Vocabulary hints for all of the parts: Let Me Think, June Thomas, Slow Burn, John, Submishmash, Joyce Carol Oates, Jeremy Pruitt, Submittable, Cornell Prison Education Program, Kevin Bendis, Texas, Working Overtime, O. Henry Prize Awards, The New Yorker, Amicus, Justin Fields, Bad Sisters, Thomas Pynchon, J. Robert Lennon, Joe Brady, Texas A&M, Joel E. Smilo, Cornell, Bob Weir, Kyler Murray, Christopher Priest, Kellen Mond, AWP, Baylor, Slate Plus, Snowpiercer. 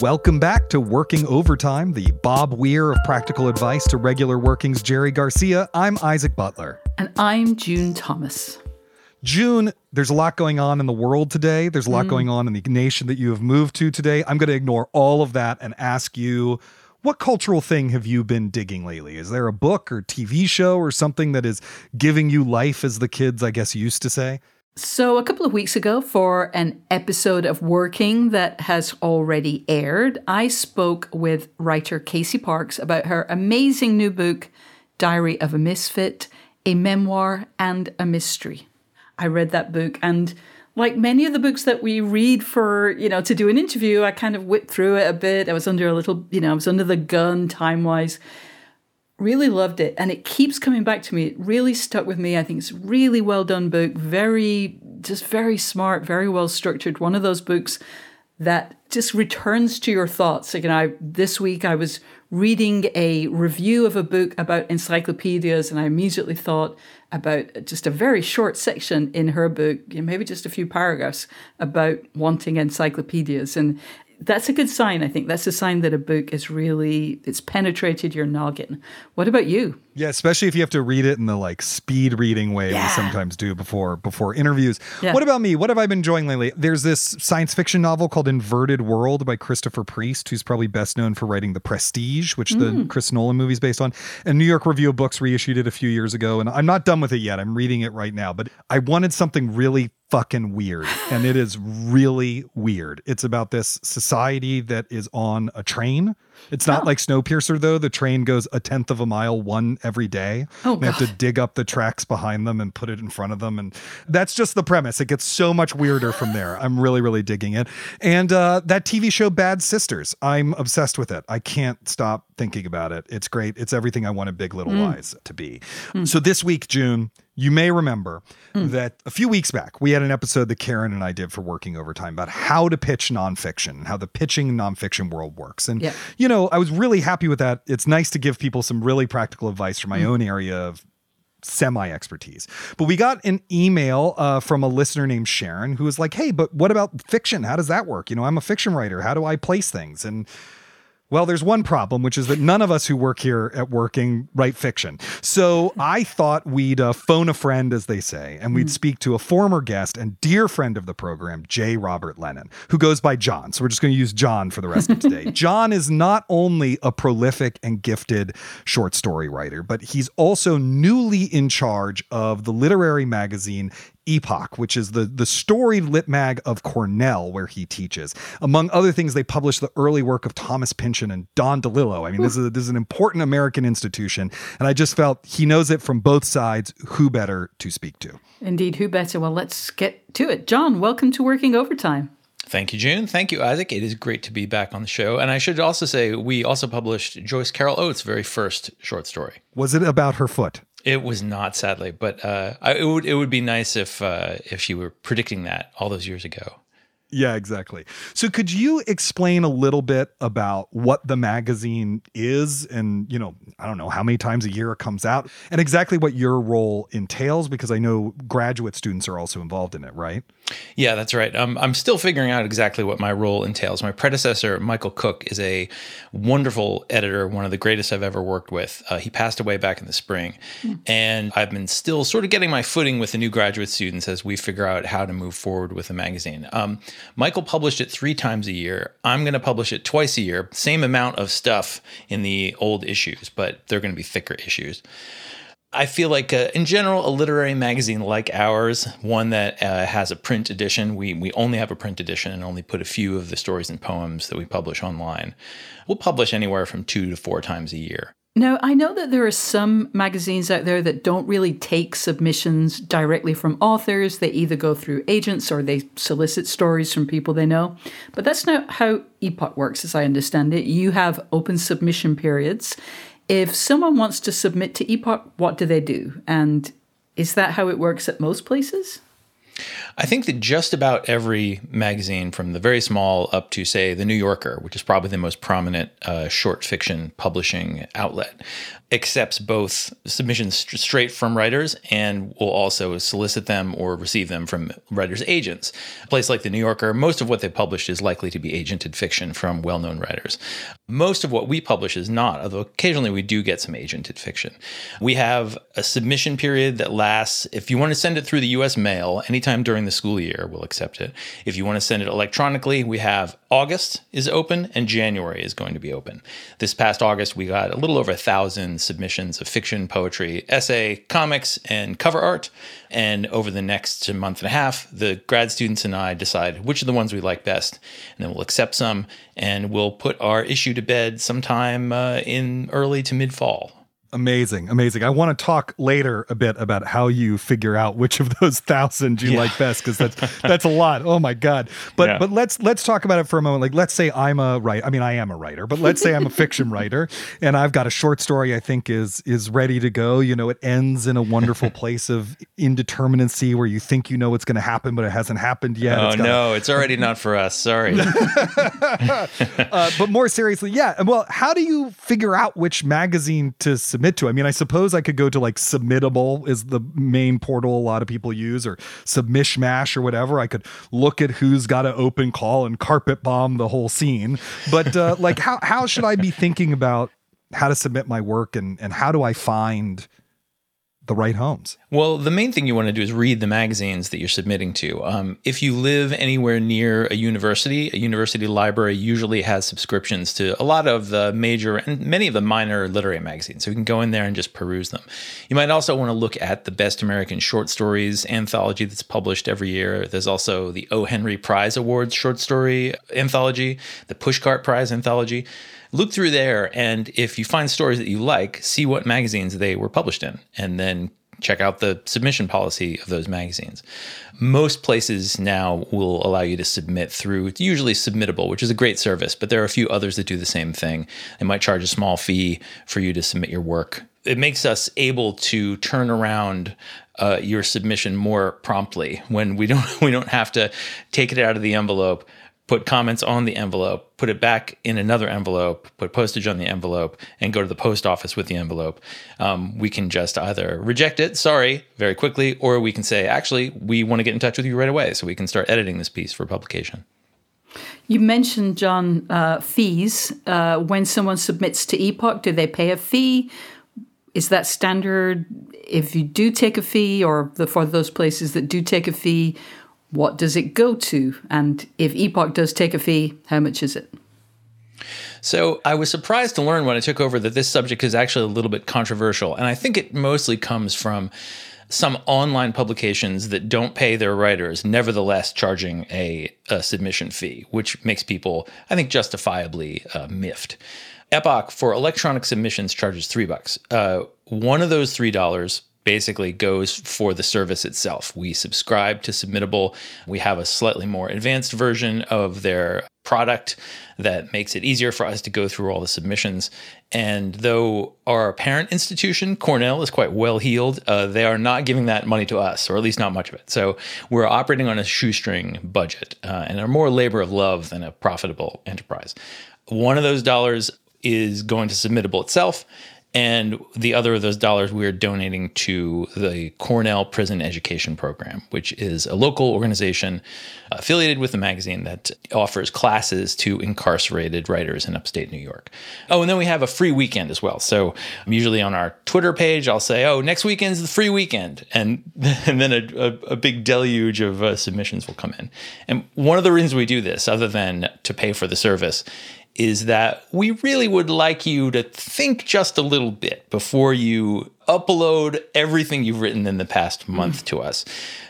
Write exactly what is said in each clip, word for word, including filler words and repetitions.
Welcome back to Working Overtime, the Bob Weir of practical advice to regular working's Jerry Garcia. I'm Isaac Butler. And I'm June Thomas. June, there's a lot going on in the world today. There's a lot mm. going on in the nation that you have moved to today. I'm going to ignore all of that and ask you, what cultural thing have you been digging lately? Is there a book or T V show or something that is giving you life, as the kids, I guess, used to say? So a couple of weeks ago, for an episode of Working that has already aired, I spoke with writer Casey Parks about her amazing new book, Diary of a Misfit, a memoir and a mystery. I read that book, and like many of the books that we read for, you know, to do an interview, I kind of whipped through it a bit. I was under a little, you know, I was under the gun time-wise. Really loved it, and it keeps coming back to me. It really stuck with me. I think it's a really well-done book, very, just very smart, very well-structured. One of those books that just returns to your thoughts. Again, I, this week I was reading a review of a book about encyclopedias, and I immediately thought about just a very short section in her book, you know, maybe just a few paragraphs about wanting encyclopedias. And that's a good sign, I think. That's a sign that a book is really, it's penetrated your noggin. What about you? Yeah, especially if you have to read it in the like speed reading way yeah. we sometimes do before before interviews. Yeah. What about me? What have I been enjoying lately? There's this science fiction novel called Inverted World by Christopher Priest, who's probably best known for writing The Prestige, which mm. the Chris Nolan movie is based on. And New York Review of Books reissued it a few years ago. And I'm not done with it yet. I'm reading it right now. But I wanted something really fucking weird. And it is really weird. It's about this society that is on a train. It's not oh. like Snowpiercer, though. The train goes a tenth of a mile one every day. Oh, they have to dig up the tracks behind them and put it in front of them. And that's just the premise. It gets so much weirder from there. I'm really, really digging it. And uh, that T V show, Bad Sisters, I'm obsessed with it. I can't stop thinking about it. It's great. It's everything I wanted Big Little mm. Lies to be. Mm. So this week, June, you may remember mm. that a few weeks back, we had an episode that Karen and I did for Working Overtime about how to pitch nonfiction and how the pitching nonfiction world works. And, yeah. you know, I was really happy with that. It's nice to give people some really practical advice from my mm. own area of semi-expertise. But we got an email uh, from a listener named Sharon who was like, hey, but what about fiction? How does that work? You know, I'm a fiction writer. How do I place things? And well, there's one problem, which is that none of us who work here at Working write fiction. So I thought we'd uh, phone a friend, as they say, and we'd mm. speak to a former guest and dear friend of the program, J. Robert Lennon, who goes by John. So we're just going to use John for the rest of today. John is not only a prolific and gifted short story writer, but he's also newly in charge of the literary magazine Epoch, which is the, the story lit mag of Cornell, where he teaches. Among other things, they published the early work of Thomas Pynchon and Don DeLillo. I mean, this is, a, this is an important American institution, and I just felt he knows it from both sides. Who better to speak to? Indeed, who better? Well, let's get to it. John, welcome to Working Overtime. Thank you, June. Thank you, Isaac. It is great to be back on the show. And I should also say, we also published Joyce Carol Oates' very first short story. Was it about her foot? It was not, sadly, but uh, I, it would it would be nice if uh, if you were predicting that all those years ago. Yeah, exactly. So could you explain a little bit about what the magazine is and, you know, I don't know how many times a year it comes out and exactly what your role entails? Because I know graduate students are also involved in it, right? Yeah, that's right. Um, I'm still figuring out exactly what my role entails. My predecessor, Michael Cook, is a wonderful editor, one of the greatest I've ever worked with. Uh, he passed away back in the spring. Mm. And I've been still sort of getting my footing with the new graduate students as we figure out how to move forward with the magazine. Um, Michael published it three times a year. I'm going to publish it twice a year. Same amount of stuff in the old issues, but they're going to be thicker issues. I feel like, uh, in general, a literary magazine like ours, one that uh, has a print edition, we we only have a print edition and only put a few of the stories and poems that we publish online. We'll publish anywhere from two to four times a year. Now, I know that there are some magazines out there that don't really take submissions directly from authors. They either go through agents or they solicit stories from people they know. But that's not how Epoch works, as I understand it. You have open submission periods. If someone wants to submit to Epoch, what do they do? And is that how it works at most places? I think that just about every magazine, from the very small up to, say, The New Yorker, which is probably the most prominent uh, short fiction publishing outlet, accepts both submissions st- straight from writers and will also solicit them or receive them from writers' agents. A place like The New Yorker, most of what they publish is likely to be agented fiction from well-known writers. Most of what we publish is not, although occasionally we do get some agented fiction. We have a submission period that lasts, if you want to send it through the U S mail, anytime during the school year, we'll accept it. If you want to send it electronically, we have August is open and January is going to be open. This past August, we got a little over a thousand submissions of fiction, poetry, essay, comics, and cover art. And over the next month and a half, the grad students and I decide which are the ones we like best. And then we'll accept some and we'll put our issue to bed sometime uh, in early to mid-fall. Amazing, amazing. I want to talk later a bit about how you figure out which of those thousands you yeah. like best, because that's that's a lot. Oh my God. But yeah. but let's let's talk about it for a moment. Like, let's say I'm a writer. I mean, I am a writer, but let's say I'm a fiction writer and I've got a short story I think is is ready to go. You know, it ends in a wonderful place of indeterminacy where you think you know what's going to happen, but it hasn't happened yet. Oh it's got no, a- it's already not for us. Sorry. uh, but more seriously, yeah. Well, how do you figure out which magazine to submit? to. I mean, I suppose I could go to like Submittable is the main portal a lot of people use, or Submishmash or whatever. I could look at who's got an open call and carpet bomb the whole scene. But uh, like, how how should I be thinking about how to submit my work, and and how do I find the right homes? Well, the main thing you want to do is read the magazines that you're submitting to. Um, if you live anywhere near a university, a university library usually has subscriptions to a lot of the major and many of the minor literary magazines. So you can go in there and just peruse them. You might also want to look at the Best American Short Stories anthology that's published every year. There's also the O. Henry Prize Awards short story anthology, the Pushcart Prize anthology. Look through there, and if you find stories that you like, see what magazines they were published in, and then check out the submission policy of those magazines. Most places now will allow you to submit through, it's usually Submittable, which is a great service, but there are a few others that do the same thing. They might charge a small fee for you to submit your work. It makes us able to turn around uh, your submission more promptly when we don't we don't have to take it out of the envelope, put comments on the envelope, put it back in another envelope, put postage on the envelope, and go to the post office with the envelope. Um, we can just either reject it, sorry, very quickly, or we can say, actually, we want to get in touch with you right away so we can start editing this piece for publication. You mentioned, John, uh, fees. Uh, when someone submits to Epoch, do they pay a fee? Is that standard? If you do take a fee, or the, for those places that do take a fee, what does it go to? And if Epoch does take a fee, how much is it? So I was surprised to learn when I took over that this subject is actually a little bit controversial. And I think it mostly comes from some online publications that don't pay their writers, nevertheless charging a, a submission fee, which makes people, I think, justifiably uh, miffed. Epoch, for electronic submissions, charges three bucks. Uh, one of those three dollars basically goes for the service itself. We subscribe to Submittable. We have a slightly more advanced version of their product that makes it easier for us to go through all the submissions. And though our parent institution, Cornell, is quite well-heeled, uh, they are not giving that money to us, or at least not much of it. So we're operating on a shoestring budget uh, and are more labor of love than a profitable enterprise. One of those dollars is going to Submittable itself, and the other of those dollars we're donating to the Cornell Prison Education Program, which is a local organization affiliated with the magazine that offers classes to incarcerated writers in upstate New York. Oh, and then we have a free weekend as well. So usually on our Twitter page, I'll say, oh, next weekend's the free weekend. And, and then a, a, a big deluge of uh, submissions will come in. And one of the reasons we do this, other than to pay for the service, is that we really would like you to think just a little bit before you upload everything you've written in the past month to us.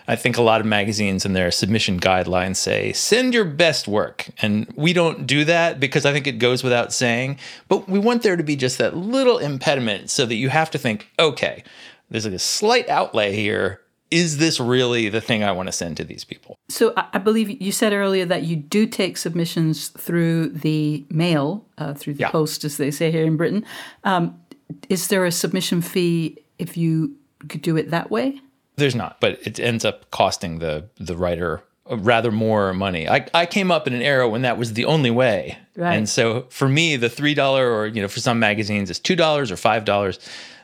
I think a lot of magazines and their submission guidelines say, send your best work. And we don't do that because I think it goes without saying, but we want there to be just that little impediment so that you have to think, okay, there's like a slight outlay here. Is this really the thing I want to send to these people? So I believe you said earlier that you do take submissions through the mail, uh, through the yeah. post, as they say here in Britain. Um, is there a submission fee if you could do it that way? There's not, but it ends up costing the the writer rather more money. I, I came up in an era when that was the only way. Right. And so for me, the three dollars or, you know, for some magazines, it's two dollars or five dollars.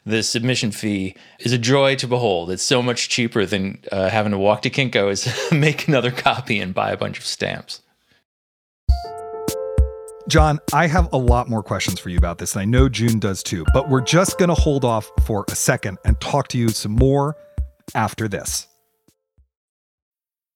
The submission fee is a joy to behold. It's so much cheaper than uh, having to walk to Kinko's, make another copy, and buy a bunch of stamps. John, I have a lot more questions for you about this, and I know June does too, but we're just going to hold off for a second and talk to you some more after this.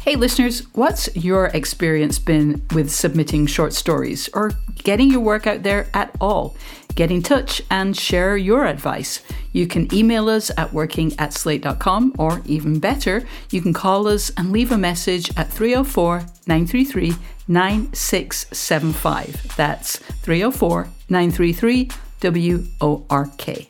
Hey listeners, what's your experience been with submitting short stories or getting your work out there at all? Get in touch and share your advice. You can email us at working at slate dot com, or even better, you can call us and leave a message at three oh four, nine three three, nine six seven five. That's three oh four, nine three three, W O R K.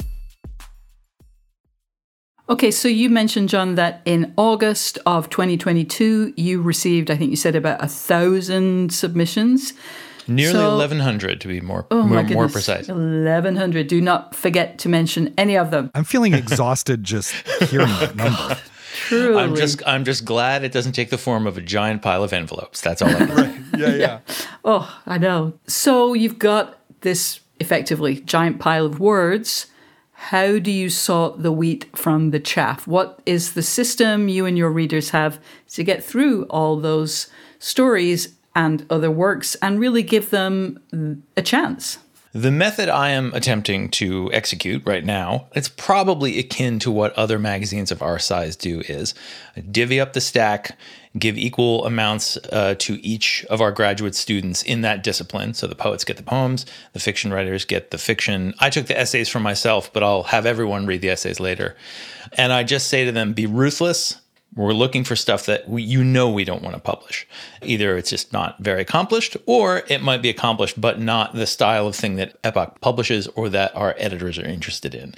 Okay, so you mentioned, John, that in August of twenty twenty-two, you received, I think you said, about a thousand submissions. Nearly so, eleven hundred, to be more, oh more, my goodness, more precise. eleven hundred. Do not forget to mention any of them. I'm feeling exhausted just hearing that number. Truly. I'm just, I'm just glad it doesn't take the form of a giant pile of envelopes. That's all I know. Right. Yeah, yeah, yeah. Oh, I know. So you've got this, effectively, giant pile of words. How do you sort the wheat from the chaff? What is the system you and your readers have to get through all those stories and other works and really give them a chance? The method I am attempting to execute right now, it's probably akin to what other magazines of our size do, is divvy up the stack, give equal amounts uh, to each of our graduate students in that discipline. So the poets get the poems, the fiction writers get the fiction. I took the essays for myself, but I'll have everyone read the essays later. And I just say to them, be ruthless. We're looking for stuff that we, you know we don't want to publish. Either it's just not very accomplished, or it might be accomplished, but not the style of thing that Epoch publishes or that our editors are interested in.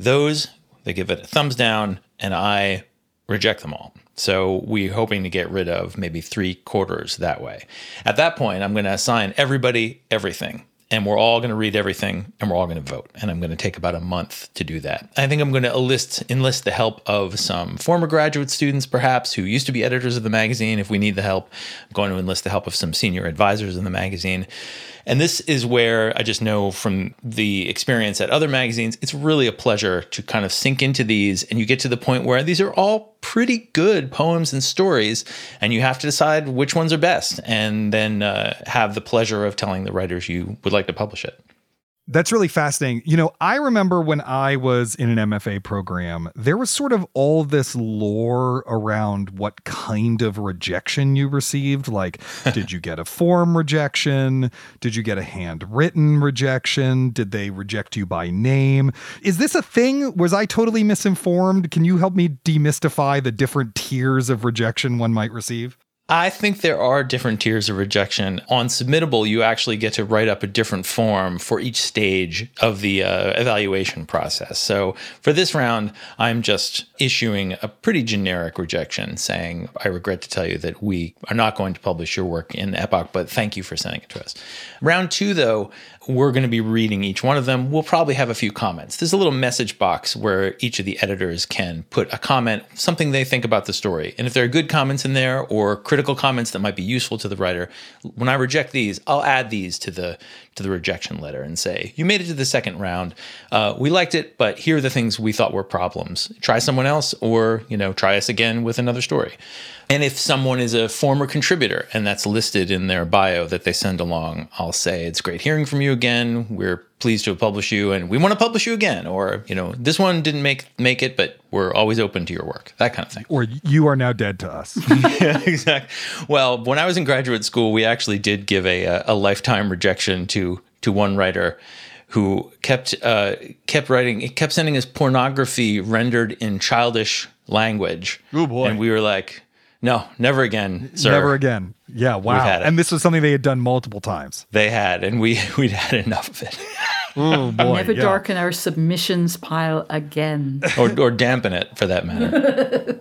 Those, they give it a thumbs down, and I reject them all. So we're hoping to get rid of maybe three quarters that way. At that point, I'm going to assign everybody everything. And we're all going to read everything, and we're all going to vote. And I'm going to take about a month to do that. I think I'm going to enlist, enlist the help of some former graduate students, perhaps, who used to be editors of the magazine. If we need the help, I'm going to enlist the help of some senior advisors in the magazine. And this is where I just know from the experience at other magazines, it's really a pleasure to kind of sink into these. And you get to the point where these are all pretty good poems and stories, and you have to decide which ones are best and then uh, have the pleasure of telling the writers you would like to publish it. That's really fascinating. You know, I remember when I was in an M F A program, there was sort of all this lore around what kind of rejection you received. Like, did you get a form rejection? Did you get a handwritten rejection? Did they reject you by name? Is this a thing? Was I totally misinformed? Can you help me demystify the different tiers of rejection one might receive? I think there are different tiers of rejection. On Submittable, you actually get to write up a different form for each stage of the uh, evaluation process. So for this round, I'm just issuing a pretty generic rejection saying, I regret to tell you that we are not going to publish your work in Epoch, but thank you for sending it to us. Round two, though, we're going to be reading each one of them. We'll probably have a few comments. There's a little message box where each of the editors can put a comment, something they think about the story. And if there are good comments in there or critical comments that might be useful to the writer, when I reject these, I'll add these to the to the rejection letter and say, you made it to the second round. Uh, we liked it, but here are the things we thought were problems. Try someone else or, you know, try us again with another story. And if someone is a former contributor and that's listed in their bio that they send along, I'll say, it's great hearing from you again. We're pleased to publish you and we want to publish you again. Or, you know, this one didn't make make it, but we're always open to your work, that kind of thing. Or you are now dead to us. Yeah, exactly. Well, when I was in graduate school, we actually did give a, a lifetime rejection to to one writer who kept uh, kept writing, kept sending us pornography rendered in childish language. Oh boy. And we were like, no, never again, sir. Never again. Yeah, wow. And this was something they had done multiple times. They had, and we, we'd had enough of it. Oh, boy. Never yeah. darken our submissions pile again. Or, or dampen it, for that matter.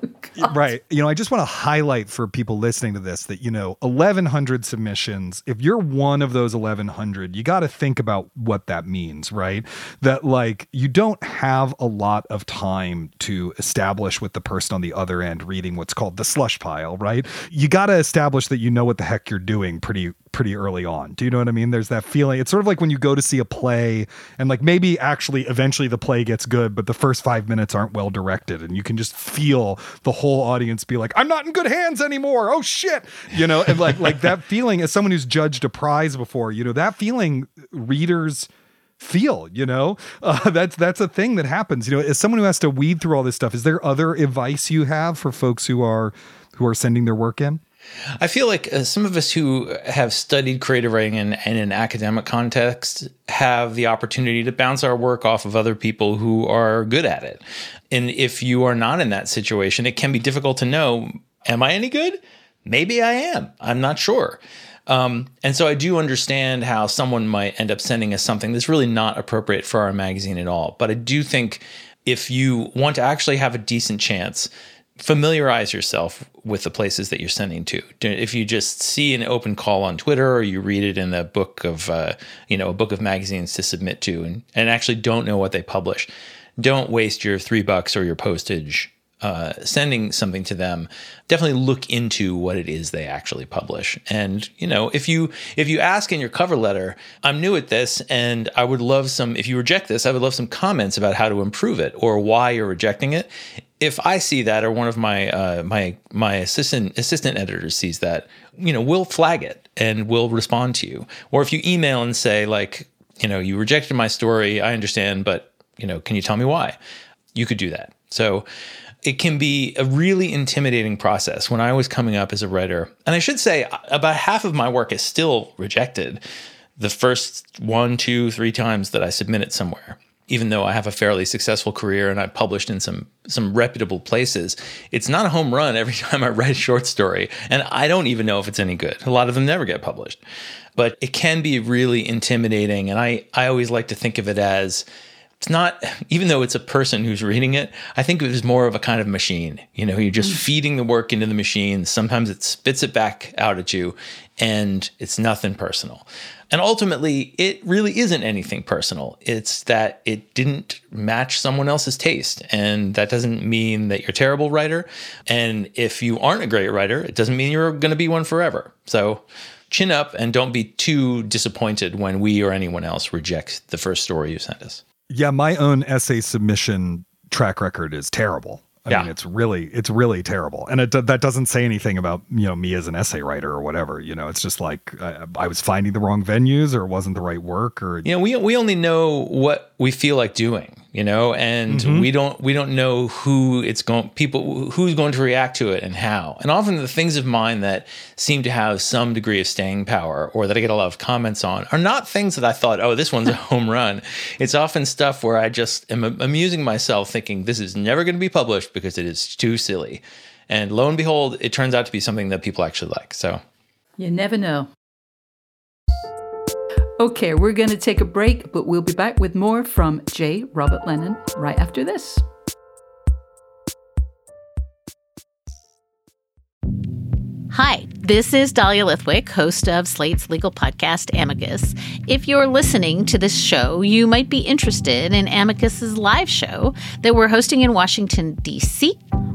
Right. You know, I just want to highlight for people listening to this that, you know, eleven hundred submissions, if you're one of those eleven hundred, you got to think about what that means, right? That, like, you don't have a lot of time to establish with the person on the other end reading what's called the slush pile, right? You got to establish that you know what the heck you're doing pretty pretty early on. Do you know what I mean? There's that feeling. It's sort of like when you go to see a play and, like, maybe actually eventually the play gets good, but the first five minutes aren't well directed. And you can just feel the whole audience be like, I'm not in good hands anymore. Oh shit. You know, and like, like that feeling as someone who's judged a prize before, you know, that feeling readers feel, you know, uh, that's, that's a thing that happens. You know, as someone who has to weed through all this stuff, is there other advice you have for folks who are, who are sending their work in? I feel like uh, some of us who have studied creative writing in, in an academic context have the opportunity to bounce our work off of other people who are good at it. And if you are not in that situation, it can be difficult to know, am I any good? Maybe I am. I'm not sure. Um, and so I do understand how someone might end up sending us something that's really not appropriate for our magazine at all. But I do think if you want to actually have a decent chance, familiarize yourself with the places that you're sending to. If you just see an open call on Twitter or you read it in a book of, uh, you know, a book of magazines to submit to and, and actually don't know what they publish, don't waste your three bucks or your postage uh, sending something to them. Definitely look into what it is they actually publish. And, you know, if you if you ask in your cover letter, I'm new at this and I would love some, if you reject this, I would love some comments about how to improve it or why you're rejecting it. If I see that, or one of my uh, my my assistant assistant editors sees that, you know, we'll flag it and we'll respond to you. Or if you email and say, like, you know, you rejected my story, I understand, but, you know, can you tell me why? You could do that. So it can be a really intimidating process. When I was coming up as a writer, and I should say about half of my work is still rejected the first one, two, three times that I submit it somewhere. Even though I have a fairly successful career and I published in some some reputable places, it's not a home run every time I write a short story. And I don't even know if it's any good. A lot of them never get published. But it can be really intimidating. And I, I always like to think of it as, it's not, even though it's a person who's reading it, I think it was more of a kind of machine. You know, you're just feeding the work into the machine. Sometimes it spits it back out at you and it's nothing personal. And ultimately, it really isn't anything personal. It's that it didn't match someone else's taste. And that doesn't mean that you're a terrible writer. And if you aren't a great writer, it doesn't mean you're going to be one forever. So chin up and don't be too disappointed when we or anyone else rejects the first story you sent us. Yeah, my own essay submission track record is terrible. I yeah. mean, it's really, it's really terrible. And it, that doesn't say anything about, you know, me as an essay writer or whatever, you know, it's just like, I, I was finding the wrong venues or it wasn't the right work or, you know, we, we only know what we feel like doing, you know, and mm-hmm. we don't, we don't know who it's going, people, who's going to react to it and how, and often the things of mine that seem to have some degree of staying power or that I get a lot of comments on are not things that I thought, oh, this one's a home run. It's often stuff where I just am amusing myself thinking this is never going to be published because it is too silly. And lo and behold, it turns out to be something that people actually like. So you never know. Okay, we're going to take a break, but we'll be back with more from J. Robert Lennon right after this. Hi, this is Dahlia Lithwick, host of Slate's legal podcast, Amicus. If you're listening to this show, you might be interested in Amicus's live show that we're hosting in Washington, D C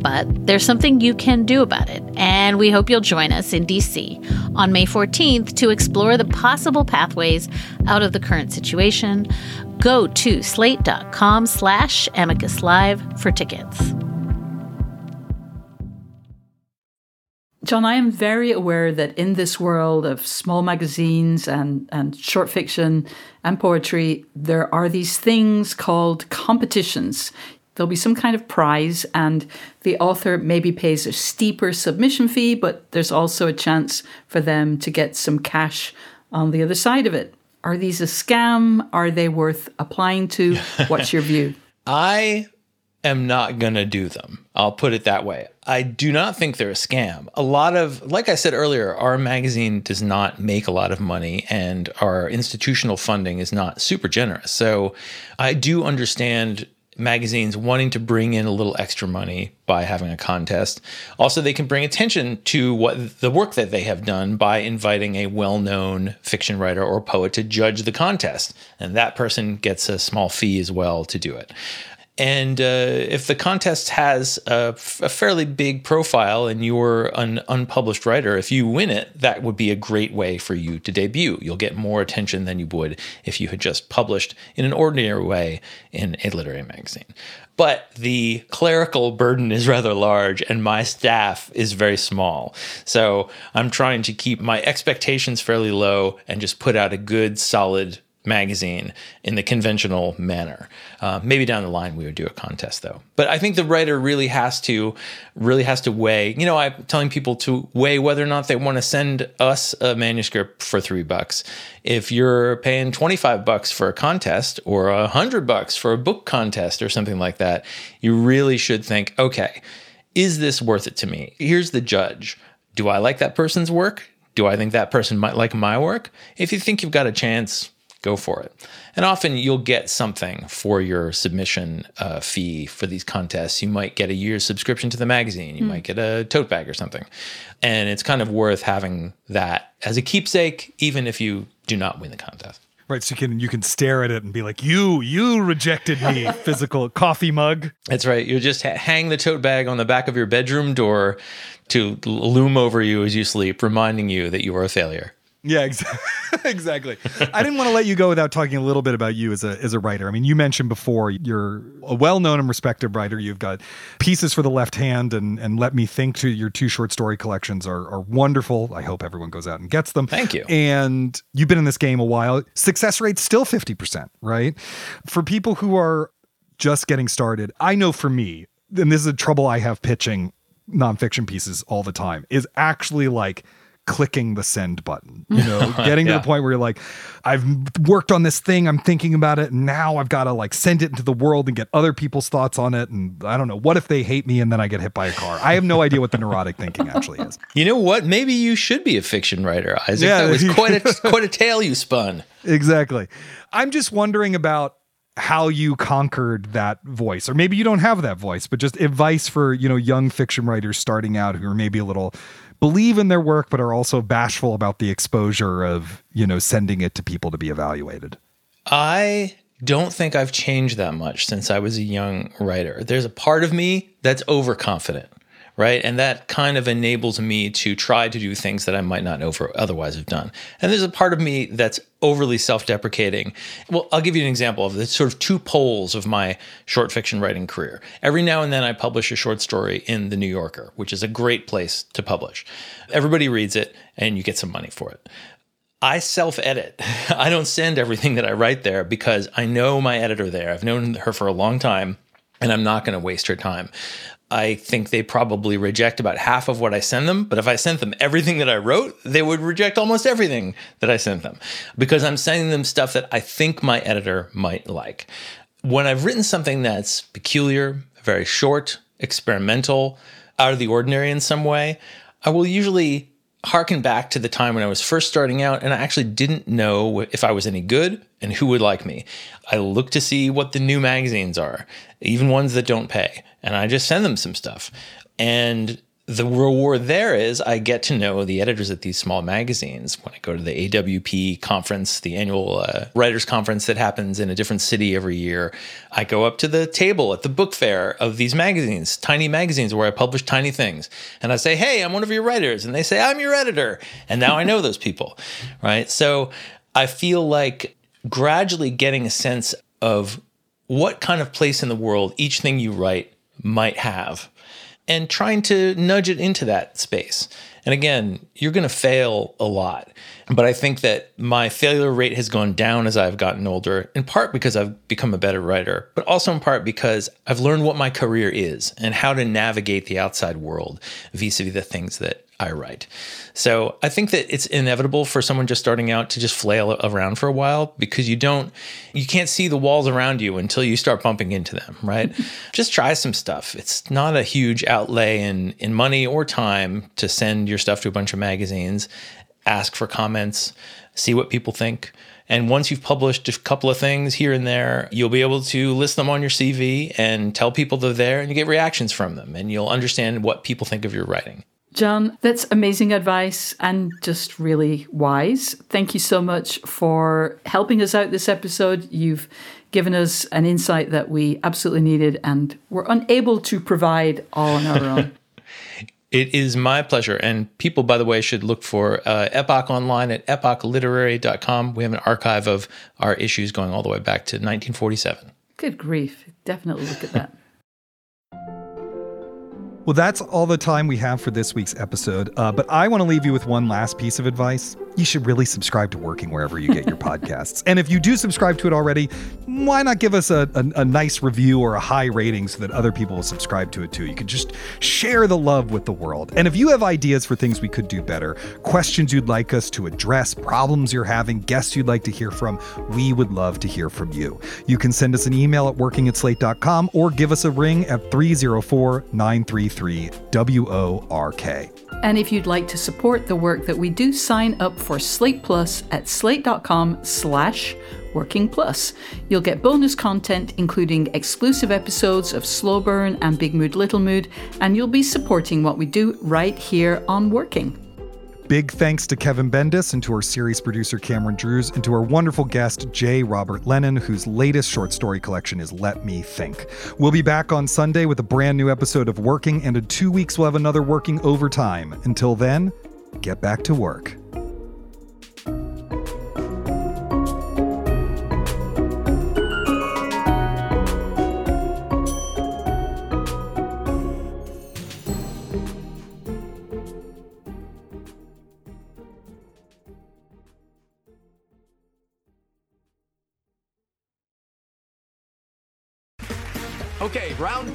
But there's something you can do about it, and we hope you'll join us in D C on May fourteenth to explore the possible pathways out of the current situation. Go to slate.com slash amicus live for tickets. John, I am very aware that in this world of small magazines and, and short fiction and poetry, there are these things called competitions. There'll be some kind of prize, and the author maybe pays a steeper submission fee, but there's also a chance for them to get some cash on the other side of it. Are these a scam? Are they worth applying to? What's your view? I... am not going to do them. I'll put it that way. I do not think they're a scam. A lot of, like I said earlier, our magazine does not make a lot of money and our institutional funding is not super generous. So I do understand magazines wanting to bring in a little extra money by having a contest. Also, they can bring attention to what the work that they have done by inviting a well-known fiction writer or poet to judge the contest. And that person gets a small fee as well to do it. And uh, if the contest has a, f- a fairly big profile and you're an unpublished writer, if you win it, that would be a great way for you to debut. You'll get more attention than you would if you had just published in an ordinary way in a literary magazine. But the clerical burden is rather large and my staff is very small. So I'm trying to keep my expectations fairly low and just put out a good, solid magazine in the conventional manner. Uh, maybe down the line we would do a contest though. But I think the writer really has to, really has to weigh, you know, I'm telling people to weigh whether or not they want to send us a manuscript for three bucks. If you're paying twenty-five bucks for a contest or a hundred bucks for a book contest or something like that, you really should think, okay, is this worth it to me? Here's the judge. Do I like that person's work? Do I think that person might like my work? If you think you've got a chance, go for it. And often you'll get something for your submission uh, fee for these contests. You might get a year's subscription to the magazine. You mm. might get a tote bag or something. And it's kind of worth having that as a keepsake, even if you do not win the contest. Right, so you can you can stare at it and be like, you, you rejected me, physical coffee mug. That's right. You just ha- hang the tote bag on the back of your bedroom door to loom over you as you sleep, reminding you that you are a failure. Yeah, exactly. Exactly. I didn't want to let you go without talking a little bit about you as a as a writer. I mean, you mentioned before you're a well-known and respected writer. You've got Pieces for the Left Hand and, and Let Me Think. To your two short story collections are, are wonderful. I hope everyone goes out and gets them. Thank you. And you've been in this game a while. Success rate's still fifty percent, right? For people who are just getting started, I know for me, and this is a trouble I have pitching nonfiction pieces all the time, is actually like clicking the send button, you know, getting yeah. to the point where you're like, I've worked on this thing, I'm thinking about it, and now I've got to like send it into the world and get other people's thoughts on it. And I don't know, what if they hate me and then I get hit by a car? I have no idea what the neurotic thinking actually is. You know what? Maybe you should be a fiction writer, Isaac. Yeah. That was quite a, quite a tale you spun. Exactly. I'm just wondering about how you conquered that voice, or maybe you don't have that voice, but just advice for, you know, young fiction writers starting out who are maybe a little believe in their work, but are also bashful about the exposure of, you know, sending it to people to be evaluated. I don't think I've changed that much since I was a young writer. There's a part of me that's overconfident, right? And that kind of enables me to try to do things that I might not over otherwise have done. And there's a part of me that's overly self-deprecating. Well, I'll give you an example of the sort of two poles of my short fiction writing career. Every now and then I publish a short story in The New Yorker, which is a great place to publish. Everybody reads it and you get some money for it. I self-edit. I don't send everything that I write there because I know my editor there. I've known her for a long time and I'm not going to waste her time. I think they probably reject about half of what I send them, but if I sent them everything that I wrote, they would reject almost everything that I sent them because I'm sending them stuff that I think my editor might like. When I've written something that's peculiar, very short, experimental, out of the ordinary in some way, I will usually harken back to the time when I was first starting out and I actually didn't know if I was any good and who would like me. I look to see what the new magazines are, even ones that don't pay, and I just send them some stuff. And the reward there is I get to know the editors at these small magazines. When I go to the A W P conference, the annual uh, writers conference that happens in a different city every year, I go up to the table at the book fair of these magazines, tiny magazines where I publish tiny things. And I say, hey, I'm one of your writers. And they say, I'm your editor. And now I know those people, right? So I feel like gradually getting a sense of what kind of place in the world each thing you write might have, and trying to nudge it into that space. And again, you're going to fail a lot. But I think that my failure rate has gone down as I've gotten older, in part because I've become a better writer, but also in part because I've learned what my career is and how to navigate the outside world vis-a-vis the things that I write. So I think that it's inevitable for someone just starting out to just flail around for a while because you don't, you can't see the walls around you until you start bumping into them, right? Just try some stuff. It's not a huge outlay in, in money or time to send your stuff to a bunch of magazines, ask for comments, see what people think. And once you've published a couple of things here and there, you'll be able to list them on your C V and tell people they're there and you get reactions from them and you'll understand what people think of your writing. John, that's amazing advice and just really wise. Thank you so much for helping us out this episode. You've given us an insight that we absolutely needed and were unable to provide all on our own. It is my pleasure. And people, by the way, should look for uh, Epoch online at epoch literary dot com. We have an archive of our issues going all the way back to nineteen forty-seven. Good grief. Definitely look at that. Well, that's all the time we have for this week's episode, uh, but I want to leave you with one last piece of advice. You should really subscribe to Working wherever you get your podcasts. And if you do subscribe to it already, why not give us a, a, a nice review or a high rating so that other people will subscribe to it too? You can just share the love with the world. And if you have ideas for things we could do better, questions you'd like us to address, problems you're having, guests you'd like to hear from, we would love to hear from you. You can send us an email at working at slate dot com or give us a ring at three oh four, nine three three. W O R K. And if you'd like to support the work that we do, sign up for Slate Plus at slate dot com slash working plus. You'll get bonus content, including exclusive episodes of Slow Burn and Big Mood, Little Mood, and you'll be supporting what we do right here on Working. Big thanks to Kevin Bendis and to our series producer Cameron Drews and to our wonderful guest J. Robert Lennon, whose latest short story collection is Let Me Think. We'll be back on Sunday with a brand new episode of Working, and in two weeks we'll have another Working Overtime. Until then, get back to work. Okay, round